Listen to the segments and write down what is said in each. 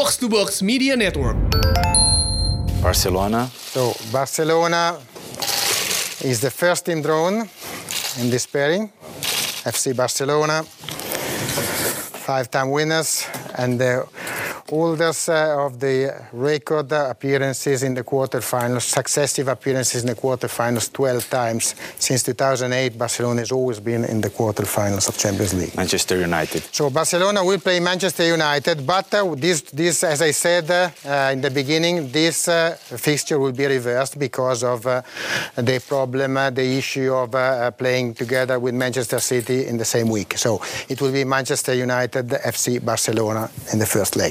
Box to Box Media Network. Barcelona. So Barcelona is the first team drawn in this pairing. FC Barcelona, five-time winners and the holders of the record appearances in the quarterfinals, successive appearances in the quarterfinals 12 times. Since 2008, Barcelona has always been in the quarterfinals of Champions League. Manchester United. So Barcelona will play Manchester United, but this as I said in the beginning, this fixture will be reversed because of the problem, the issue of playing together with Manchester City in the same week. So it will be Manchester United, FC Barcelona in the first leg.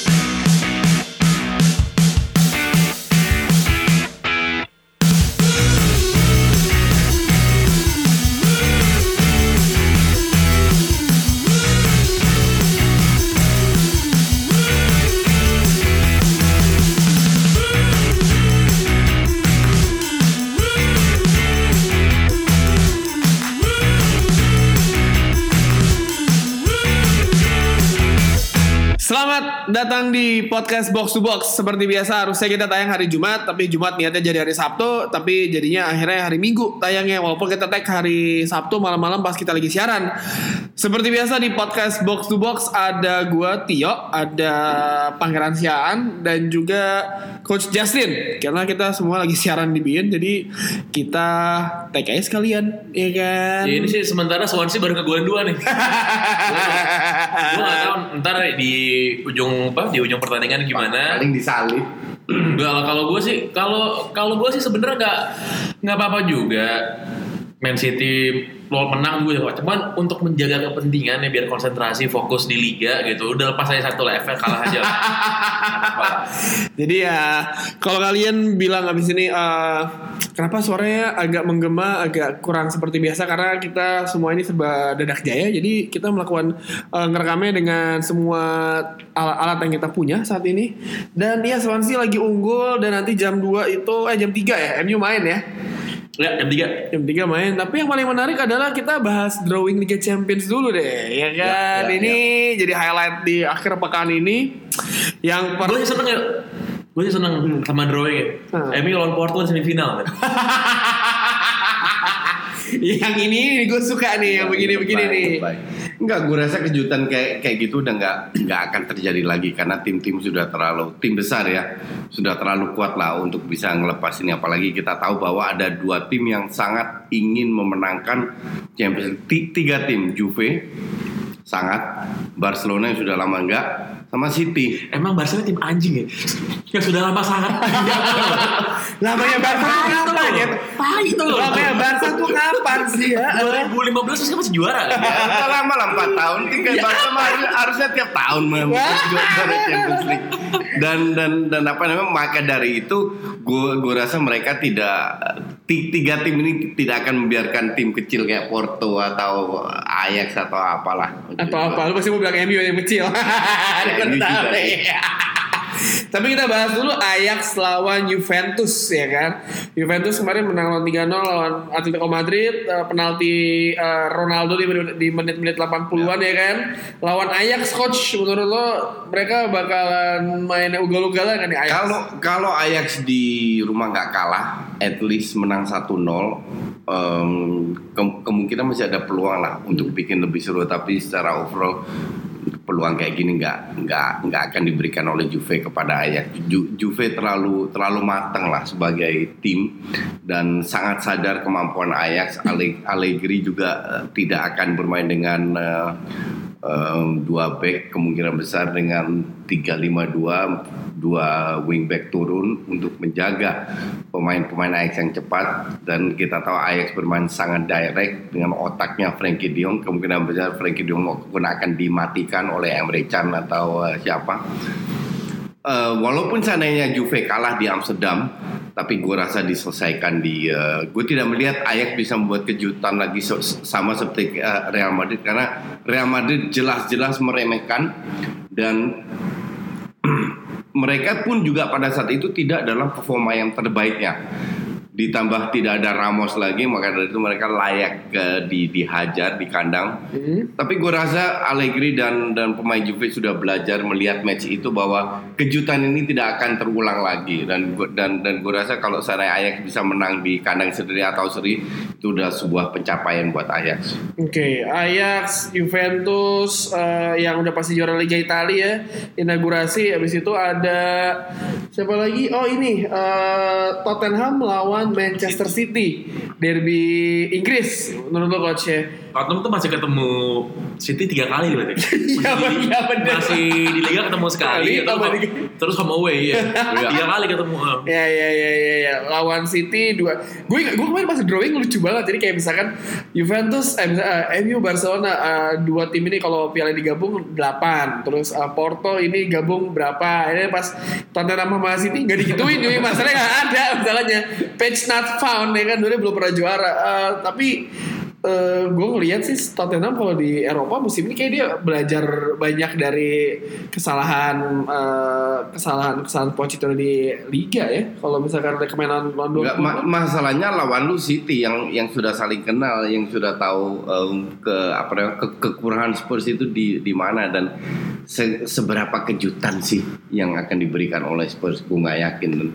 Datang di podcast Box to Box. Seperti biasa harusnya kita tayang hari Jumat, tapi Jumat niatnya jadi hari Sabtu, tapi jadinya akhirnya hari Minggu tayangnya, walaupun kita tag hari Sabtu malam-malam pas kita lagi siaran. Seperti biasa di podcast Box to Box ada gue Tio, ada Pangeran Siaan, dan juga Coach Justin. Karena kita semua lagi siaran di BIN, jadi kita tag aja sekalian, ya kan? Ya, ini sih sementara Swansea baru ngeguan dua nih. Gue gak tau ntar di ujung di ujung pertandingan gimana? Paling disalib. Kalau gue sih sebenarnya nggak apa-apa juga. Man City menang gue juga, cuman untuk menjaga kepentingannya biar konsentrasi fokus di liga gitu. Udah lepas aja satu level, kalah aja. Jadi ya kalau kalian bilang abis ini kenapa suaranya agak menggema, agak kurang seperti biasa, karena kita semua ini serba dadak jaya. Jadi kita melakukan ngerekamnya dengan semua alat-alat yang kita punya saat ini. Dan ya Swansea lagi unggul, dan nanti jam 2 itu jam 3 ya MU main ya. Ya, jam 3 main. Tapi yang paling menarik adalah kita bahas drawing Liga Champions dulu deh, ya kan? Ya, ini ya. Jadi highlight di akhir pekan ini. Yang gue sih seneng sama drawing. Emi lawan Porto semifinal. Yang ini gue suka nih, yang begini-begini nih. Enggak, gue rasa kejutan kayak gitu udah enggak akan terjadi lagi, karena tim-tim sudah terlalu, tim besar ya, sudah terlalu kuat lah untuk bisa ngelepas ini. Apalagi kita tahu bahwa ada 2 tim yang sangat ingin memenangkan Champions League. 3 tim, Juve sangat, Barcelona yang sudah lama enggak, sama City. Emang Barcelona tim anjing ya? Yang sudah lama sangat. Lamanya Barcelona kapan ya? Pahit tuh. Lamanya Barcelona tuh kapan sih ya? 2015 terus kan masih juara kan? Ya, lama lah 4 tahun. Tinggal Barcelona harusnya tiap tahun juara Champions League. Dan apa namanya? Maka dari itu gue rasa mereka tidak, 3 tim ini tidak akan membiarkan tim kecil kayak Porto atau Ajax atau apalah. Atau apa? Lu pasti mau bilang MU yang kecil. Tapi kita bahas dulu Ajax lawan Juventus, ya kan? Juventus kemarin menang 3-0 lawan Atletico Madrid, penalti Ronaldo di menit-menit 80-an ya kan. Lawan Ajax, coach, menurut lo mereka bakalan mainnya ugal-ugalan kan nih Ajax? Kalau Ajax di rumah nggak kalah, at least menang 1-0, kemungkinan masih ada peluang lah untuk bikin lebih seru. Tapi secara overall peluang kayak gini nggak akan diberikan oleh Juve kepada Ajax. Juve terlalu matang lah sebagai tim dan sangat sadar kemampuan Ajax. Allegri juga tidak akan bermain dengan 2 back kemungkinan besar, dengan 3-5-2, 2 wingback turun untuk menjaga pemain-pemain Ajax yang cepat. Dan kita tahu Ajax bermain sangat direct dengan otaknya Frenkie de Jong. Kemungkinan besar Frenkie de Jong akan dimatikan oleh Emre Can atau siapa. Walaupun seandainya Juve kalah di Amsterdam, tapi gue rasa diselesaikan di gue tidak melihat Ajax bisa membuat kejutan lagi sama seperti Real Madrid, karena Real Madrid jelas-jelas meremehkan, dan mereka pun juga pada saat itu tidak dalam performa yang terbaiknya. ditambah tidak ada Ramos lagi, maka dari itu mereka layak dihajar di kandang. Tapi gue rasa Allegri dan pemain Juve sudah belajar melihat match itu bahwa kejutan ini tidak akan terulang lagi, dan gue rasa kalau seandainya Ajax bisa menang di kandang sendiri atau seri, itu sudah sebuah pencapaian buat Ajax. Oke, Ajax, Juventus yang udah pasti juara Liga Italia ya, inaugurasi. Habis itu ada siapa lagi? Oh ini Tottenham lawan Manchester City, derby Inggris. Menurut lo coach ya, Tottenham tuh masih ketemu City 3 kali berarti. Masih di liga ketemu sekali terus home away ya. 3 kali ketemu. Ya lawan City 2. Gue kemarin pas drawing lucu banget. Jadi kayak misalkan Juventus MU Barcelona, dua tim ini kalau piala digabung 8. Terus Porto ini gabung berapa? Ini pas Tottenham sama City enggak digituin. Masalahnya enggak ada masalahnya. Page not found ya kan, dulu belum pernah juara. Tapi gue ngeliat sih Tottenham kalau di Eropa musim ini kayak dia belajar banyak dari kesalahan Pochettino di Liga ya. Kalau misalkan ada kemainan London, masalahnya lawan lu City yang sudah saling kenal, yang sudah tahu kekurangan Spurs itu di mana, dan seberapa kejutan sih yang akan diberikan oleh Spurs. Gue nggak yakin. Dan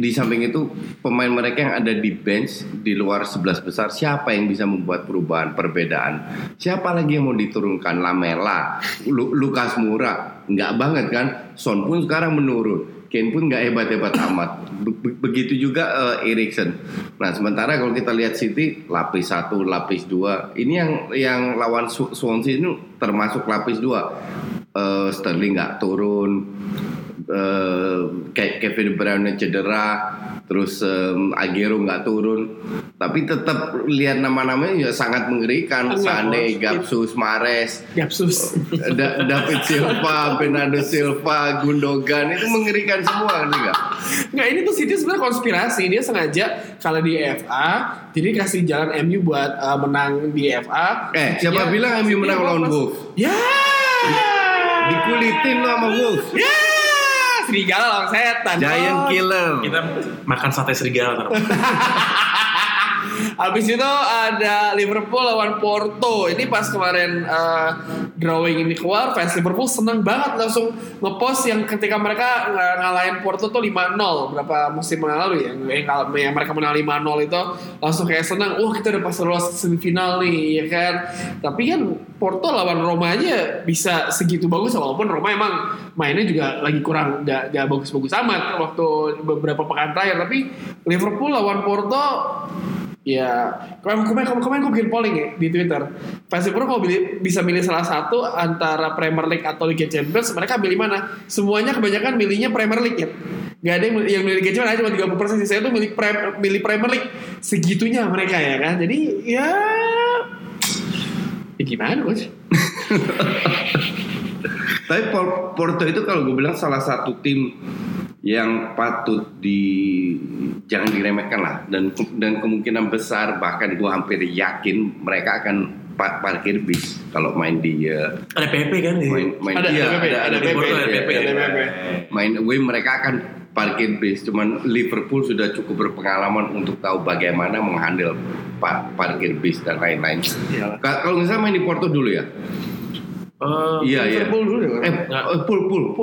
di samping itu pemain mereka yang ada di bench di luar 11 besar, siapa yang bisa membuat perubahan, perbedaan? Siapa lagi yang mau diturunkan? Lamela, Lucas Moura nggak banget kan? Son pun sekarang menurun, Kane pun nggak hebat-hebat amat. Begitu juga Eriksen. Nah sementara kalau kita lihat City lapis 1, lapis 2. Ini yang lawan Swansea ini termasuk lapis 2. Sterling nggak turun, Kevin De Bruyne cedera, terus Agüero nggak turun, tapi tetap lihat nama-namanya ya sangat mengerikan. Sane, Gapsus, Mahrez, David Silva, Bernardo Silva, Gundogan, itu mengerikan semua nggak? Ini tuh City sebenarnya konspirasi, dia sengaja kalah di FA, jadi kasih jalan MU buat menang di FA. Siapa bilang MU menang lawan Wolves? Ya, dikulitin sama Wolves. Ya. Serigala lawan setan. Giant killer. Kita makan sate serigala. Habis itu ada Liverpool lawan Porto. Ini pas kemarin drawing ini keluar, fans Liverpool seneng banget langsung ngepost yang ketika mereka ngalahin Porto tuh 5-0 berapa musim lalu ya, yang mereka menang 5-0 itu langsung kayak seneng. Wah, kita udah pas lolos semifinal nih ya kan. Tapi kan Porto lawan Roma aja bisa segitu bagus, walaupun Roma emang mainnya juga lagi kurang, gak bagus-bagus amat waktu beberapa pekan terakhir. Tapi Liverpool lawan Porto, ya, kemarin gue bikin polling ya di Twitter. Pasti Pro kalau bisa milih salah satu antara Premier League atau Liga Champions, mereka milih mana? Semuanya kebanyakan milihnya Premier League ya. Gak ada yang milih Liga Champions, cuma 30% sih. Saya tuh milih Premier League. Segitunya mereka ya kan. Jadi ya gimana coach? Tapi Porto itu kalau gue bilang salah satu tim yang patut jangan diremehkan lah, dan kemungkinan besar, bahkan gue hampir yakin mereka akan parkir bis kalau main di ada PP kan ya? Ada PP. Main away mereka akan parkir bis. Cuman Liverpool sudah cukup berpengalaman untuk tahu bagaimana menghandle parkir bis dan lain-lain. Kalau misalnya main di Porto dulu ya. Iya. Pool dulu.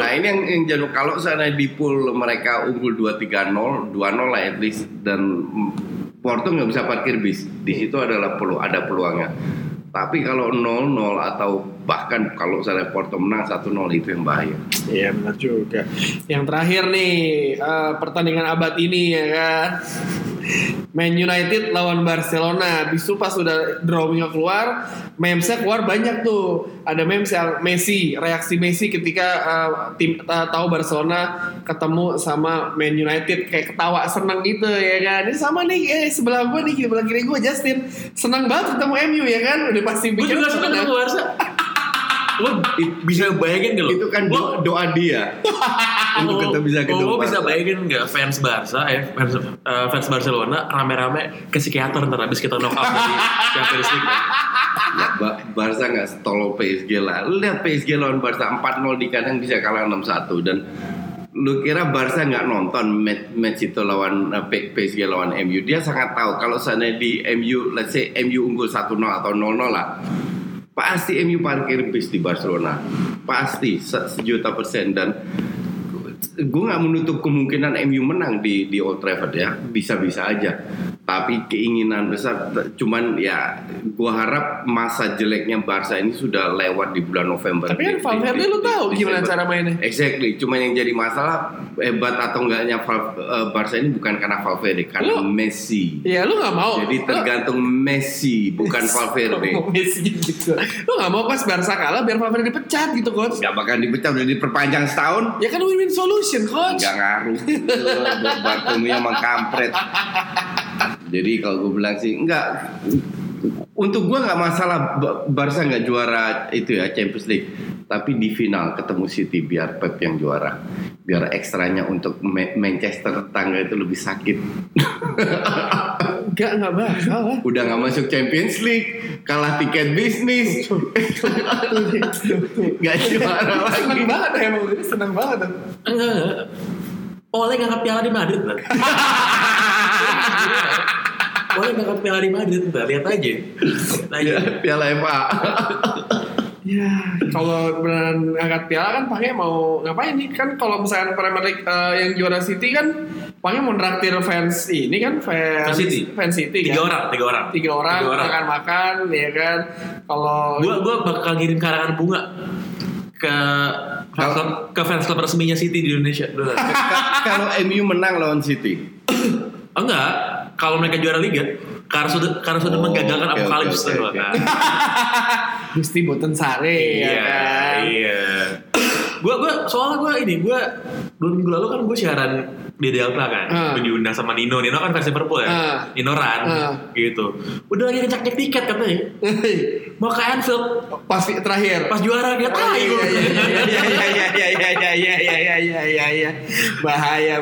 Nah ini yang jadul, kalau sana di pool mereka unggul 2-3-0, 2-0 lah at least, dan Porto nggak bisa parkir bis. Di situ ada peluangnya. Tapi kalau 0-0 atau bahkan kalau sana Porto menang 1-0, itu yang bahaya. Iya benar juga. Yang terakhir nih pertandingan abad ini ya kan. Man United lawan Barcelona. Bisu pas sudah drawingnya keluar, memesnya keluar banyak tuh. Ada memes Messi, reaksi Messi ketika tahu Barcelona ketemu sama Man United, kayak ketawa seneng gitu ya kan. Ini sama nih sebelah gue nih, sebelah kiri gue Justin seneng banget ketemu MU ya kan. Udah pasti gue juga seneng ketemu Barca. Lo bisa bayangin gak lo? Itu kan doa dia untuk kita bisa ketemu. Lo bisa bayangin gak fans Barca fans Barcelona rame-rame ke psikiater ntar abis kita knock out dari Champions League kan? Ya, Barca gak setolol PSG lah. Lihat PSG lawan Barca 4-0 di kandang bisa kalah 6-1, dan Lu kira Barca nggak nonton match itu lawan PSG lawan MU? Dia sangat tahu kalau seandainya di MU, let's say MU unggul 1-0 atau 0-0 lah, pasti MU parkir bis di Barcelona, pasti 1,000,000%. Dan gue nggak menutup kemungkinan MU menang di Old Trafford ya, bisa-bisa aja. Tapi keinginan besar, cuman ya gue harap masa jeleknya Barca ini sudah lewat di bulan November. Tapi kan Valverde lu tahu gimana December cara mainnya. Exactly, cuman yang jadi masalah hebat atau enggaknya Barca ini bukan karena Valverde, karena lu, Messi. Iya, lu nggak mau. Jadi tergantung Messi, bukan Valverde. Messi gitu. Lu nggak mau pas Barca kalah biar Valverde dipecat gitu, coach? Nggak bakal dipecat, udah diperpanjang setahun. Ya kan win-win solution, coach. Nggak ngaruh. Bartomeu emang kampret. Jadi kalau gue bilang sih enggak, untuk gue nggak masalah Barca nggak juara itu ya Champions League, tapi di final ketemu City biar Pep yang juara, biar ekstranya untuk Manchester tangga itu lebih sakit. Nggak bakal lah. Udah nggak masuk Champions League, kalah tiket bisnis, nggak juara lagi. Seneng banget ya, emang seneng banget. Oleh nggak piala di Madrid lah. Boleh nggak piala di Madrid, ntar lihat aja. Ya, piala FA. Ya, kalau beneran angkat piala kan pakai mau ngapain nih? Kan kalau misalkan Premier League yang juara City kan pakai mau nraktir fans ini kan, fans City. Fans City kan? Tiga orang. Makan-makan ya kan. Kalau gua bakal kirim karangan bunga ke fans klub resminya City di Indonesia. Kalau MU menang lawan City. Enggak, kalau mereka juara liga, karena sudah menggagalkan apokalips itu kan. Gusti boten sare ya kan. Iya. Soalnya gue 2 minggu lalu kan gue siaran di Delta kan, diundang sama Nino kan versi Liverpool ya, Nino Ran gitu. Udah lagi ngecek tiket katanya, mau ke Anfield pas terakhir, pas juara dia tai. Iya. Bahaya.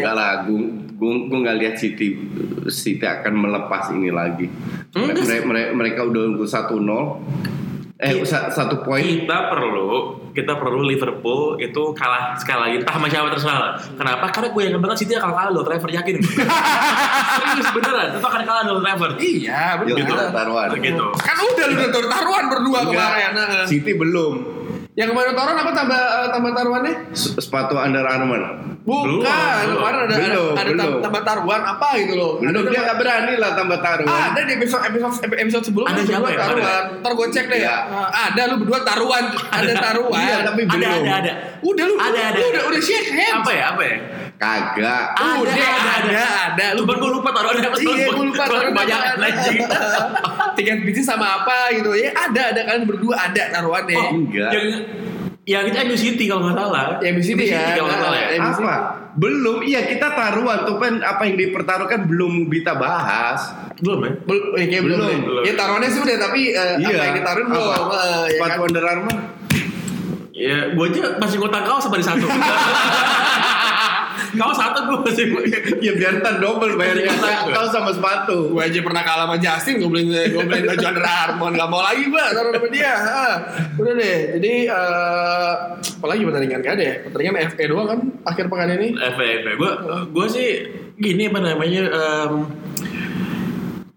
Enggak lah, gue nggak lihat City akan melepas ini lagi. Mereka udah unggul 1-0. Satu poin. Kita perlu Liverpool itu kalah sekali lagi, entah macam apa terserah. Kenapa? Karena gue yang banget City akan kalah loh, Trevor yakin. Serius beneran, itu akan kalah loh Trevor. Iya, benar. Gitu. Taruhan. Gitu. Kan udah lu taruhan berdua kemarin. City belum. Yang kemarin taruhan apa tambah taruhannya? Sepatu Under Armour. Bukan, kemarin ada tambah taruhan apa gitu loh. Belum, dia gak berani lah tambah taruhan. Ada di episode sebelumnya ada siapa ya? Ntar gue cek deh ya. Ada lu berdua taruhan. Ada taruhan. Iya tapi belum. Ada. Udah lu udah shake hands. Apa ya? Kagak. Ada. Cuman gue lupa taruhan. Iya gue lupa taruhan. Kebanyakan lagi. Tiket bisnis sama apa gitu ya. Ada kalian berdua ada taruhannya. Oh enggak. Ya kita MU City kalau nggak salah. MU City ya. Apa? Belum. Iya kita taruhan tuh kan apa yang dipertaruhkan belum kita bahas. Belum. Ya taruhannya sudah tapi apa yang ditaruhin belum. Sepatu Under Armour. Ya, gue aja masih ngutang kaos sama di satu. Kaos satu gue masih. Ya biar ntar double bayarnya. Kaos sama sepatu. Gue aja pernah kalah sama Justin. Gue beli baju Under Armour. Gak mau lagi gue taruh sama dia. Udah deh. Jadi apalagi pertandingan gak ada ya. Pertandingan FA doang kan akhir pekan ini. FA. Gue sih gini apa namanya.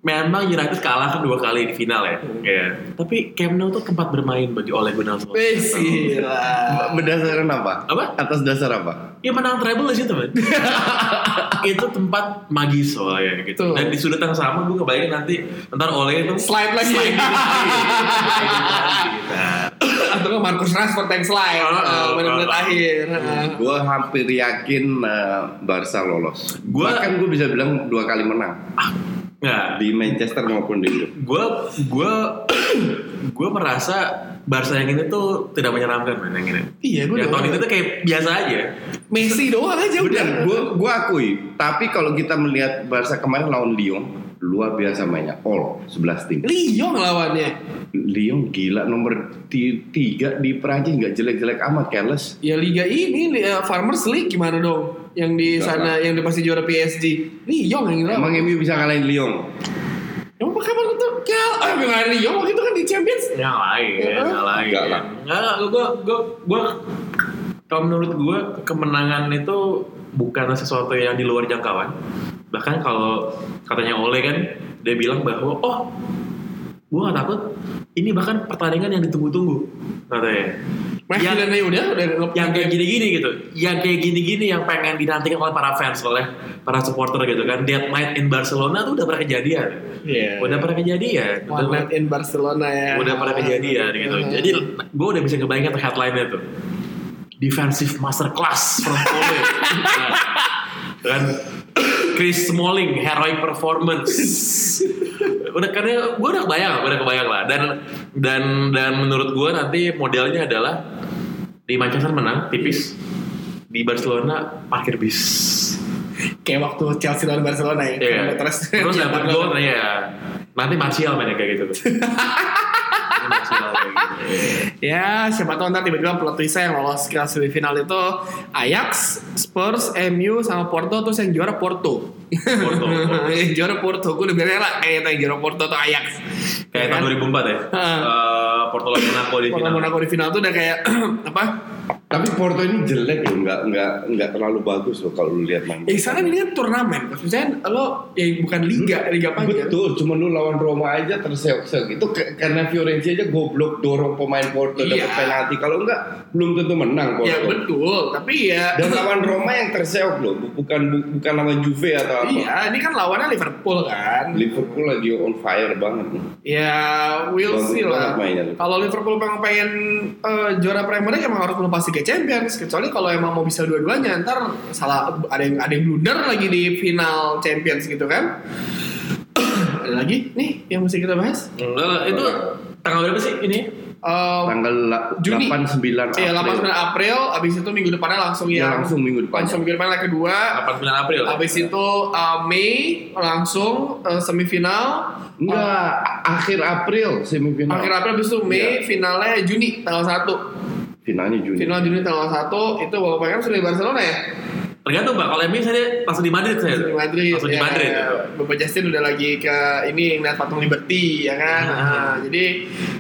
Memang United kalah kan 2 kali di final ya. Yeah. Tapi Camp Nou tuh tempat bermain bagi Ole Gunnar Solskjaer. Wah. Berdasarkan apa? Atas dasar apa? Ya menang treble di situ, man. Itu tempat magis soalnya gitu. Tuh. Dan di sudut yang sama gue kebayang ntar Ole itu slide lagi. Atau kan Marcus Rashford yang slide menit-menit akhir. Gue hampir yakin Barca lolos. Bahkan gue bisa bilang 2 kali menang. Nah, di Manchester maupun di Liverpool. Gue merasa Barca yang ini tuh tidak menyeramkan man yang ini. Iya, gue. Ya tahun itu tuh kayak biasa aja. Messi doang aja udah. Gue akui. Tapi kalau kita melihat Barca kemarin lawan Lyon, luar biasa mainnya. 11 tim. Lyon lawannya. Lyon gila nomor 3 di Perancis, nggak jelek-jelek amat, careless. Ya liga ini Farmers League gimana dong? Yang di sana yang pasti juara PSG. Lyon yang gila. Emang MU bisa ngalahin Lyon? Emang kapan itu ngalahin Lyon waktu itu kan di Champions? Ngalahin. Enggak lah. Gue Kalau menurut gue, kemenangan itu bukan sesuatu yang di luar jangkauan. Bahkan kalau katanya Ole kan, dia bilang bahwa, oh, gue gak takut, ini bahkan pertandingan yang ditunggu-tunggu, katanya. Yang kayak gini-gini gitu, yang kayak gini-gini yang pengen dinantikan oleh para fans, oleh para supporter gitu kan. Dead Night in Barcelona tuh udah pernah kejadian, udah pernah kejadian. Dead Night in Barcelona ya, udah pernah kejadian gitu. Jadi gue udah bisa ngebayangin headline-nya tuh, defensive masterclass from Ole. Dan Chris Smalling heroic performance. Udah, karena gue udah kebayang lah. Dan menurut gue nanti modelnya adalah di Manchester menang tipis, di Barcelona parkir bis. Kayak waktu Chelsea lawan Barcelona ya. Yeah. Terus dapat gol ya. Nanti Martial mainnya kayak gitu. Ya, siapa tahu ntar tiba-tiba plot twistnya yang lolos ke semifinal itu Ajax, Spurs, MU sama Porto, terus yang juara Porto. Juara Porto, gue lebih rela kayaknya yang juara Porto atau Ajax. Kayak tahun 2004 ya. Porto lawan Monaco di final. Monaco di final tuh udah kayak apa? Tapi Porto ini jelek loh, enggak terlalu bagus loh kalau lu lihat main. Sana ini kan turnamen, maksudnya lo ya bukan liga apa gitu. Betul, cuma lu lawan Roma aja terseok-seok. Itu karena Fiorentina aja goblok dorong pemain Porto dapat penalti. Kalau enggak belum tentu menang Porto. Ya betul, tapi ya dan lawan Roma yang terseok loh, bukan lawan Juve atau apa. Iya, ini kan lawannya Liverpool kan. Liverpool lagi on fire banget. Ya, we'll see lah. Kalau Liverpool pengen juara Premier League emang harus melepasi Champions, kecuali kalau emang mau bisa dua-duanya, ntar salah ada yang blunder lagi di final Champions gitu kan. Ada lagi nih yang mesti kita bahas. Itu tanggal berapa sih ini? Tanggal Juni. 8-9 April. Iya, 8-9 April. Abis itu minggu depannya langsung minggu depan. Langsung minggu depan yang kedua. 8-9 April. Abis itu Mei langsung semifinal. Enggak, akhir April semifinal. Akhir April, abis itu Mei, finalnya Juni tanggal 1. Finalnya Juni tanggal 1 itu Bapak kan sudah di Barcelona ya? Tergantung Pak, kalau MU saya langsung di Madrid saya. Langsung di Madrid. Ya. Bapak Justin udah lagi ke ini ngeliat patung Liberty ya kan. Nah, jadi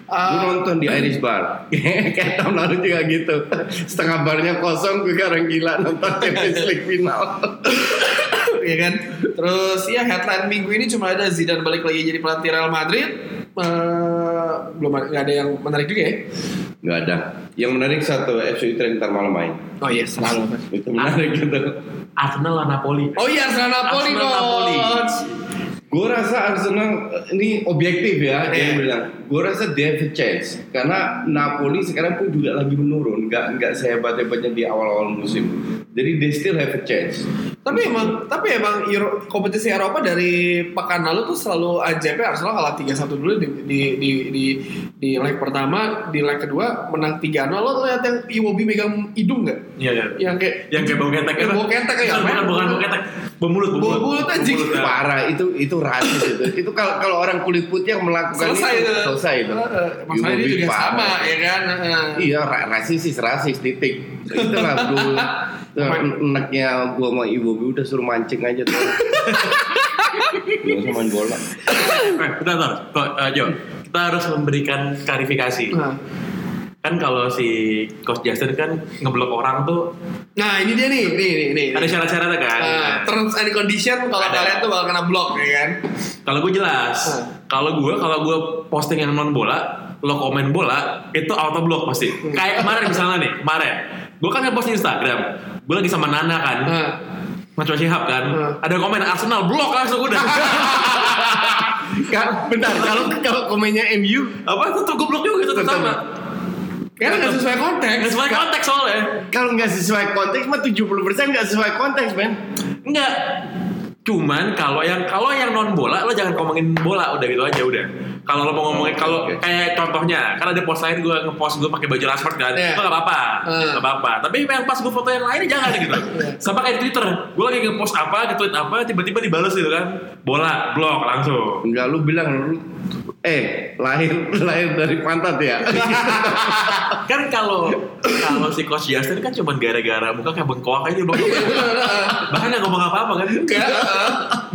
gue nonton di Irish Bar. Kayak tahun lalu juga gitu. Setengah barnya kosong, gue orang gila nonton Champions League final. Ya kan? Terus ya headline minggu ini cuma ada Zidane balik lagi jadi pelatih Real Madrid. Belum enggak ada yang menarik juga ya? Enggak ada. Yang menarik satu FC Utrecht ntar malam main. Oh iya, selalu. Itu menarik gitu. Arsenal lawan Napoli. Oh iya, Arsenal Napoli. Gue rasa Arsenal ini objektif ya, dia bilang. Gue rasa they have a chance karena Napoli sekarang pun juga lagi menurun, enggak sehebat-hebatnya di awal-awal musim. Jadi they still have a chance. Tapi emang kompetisi Eropa dari pekan lalu tuh selalu ajaib. Arsenal kalah 3-1 dulu di leg pertama, di leg kedua menang 3-0. Lo lihat yang Iwobi megang hidung enggak? Iya. Yang kayak bau ketek ya. Bukan ketek. Bemulut anjing. Parah itu rasis itu. Itu kalau orang kulit putih yang melakukan selesai itu. Masalahnya itu juga sama ya kan. Iya, rasis titik. Itulah dulu. Enaknya gue sama Iwobi udah suruh mancing aja tuh. Gak usah main bola. Bentar, Jo, kita harus memberikan klarifikasi. Kan kalau si Coach Justin kan ngeblok orang tuh. Nah ini dia nih. Ada syarat-syaratnya kan. Terms and condition kalau kalian tuh bakal kena blok ya kan. Kalau gue jelas. Kalau gue posting yang non bola, lo komen bola, itu auto blok pasti. Kayak kemarin. Gue kan nge-post Instagram, gue lagi sama Nana kan, Mas Wahab kan, ada komen Arsenal blok langsung udah. Bentar, kalau komennya MU, apa itu gue blok juga gitu sama. Karena nggak sesuai konteks. Nggak sesuai konteks soalnya. Kalau nggak sesuai konteks, mah 70% nggak sesuai konteks, Ben. Enggak. Cuman kalau yang non bola lo jangan ngomongin bola, udah gitu aja udah. Kalau lo mau ngomongin kalau kayak contohnya kan ada post lain gue ngepost gue pakai baju Rashford kan, itu nggak apa-apa, Tapi yang pas gue foto yang lain jangan gitu. Sama kayak Twitter, gue lagi ngepost apa, ngetweet apa, tiba-tiba dibales gitu kan, bola blok langsung. Enggak, lu bilang lahir dari pantat ya. Kan kalau si Coach Justin kan cuma gara-gara muka kayak bengkoak aja blok. Bahkan nggak ngomong apa-apa kan?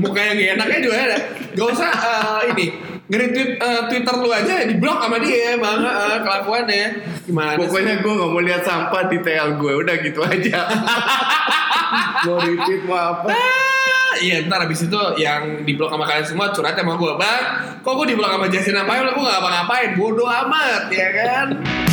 Muka yang enaknya juga ada. Gak usah ini nge-retweet Twitter lu aja, di-block sama dia emang kelakuannya. Gimana? Pokoknya gue gak mau lihat sampah di TL gue, udah gitu aja. Mau retweet mau apa? Iya, ntar abis itu yang di-block sama kalian semua curhat sama gue, bang. Kok gue di-block sama Jasin Ampail, gue gak apa-ngapain, bodoh amat, ya kan?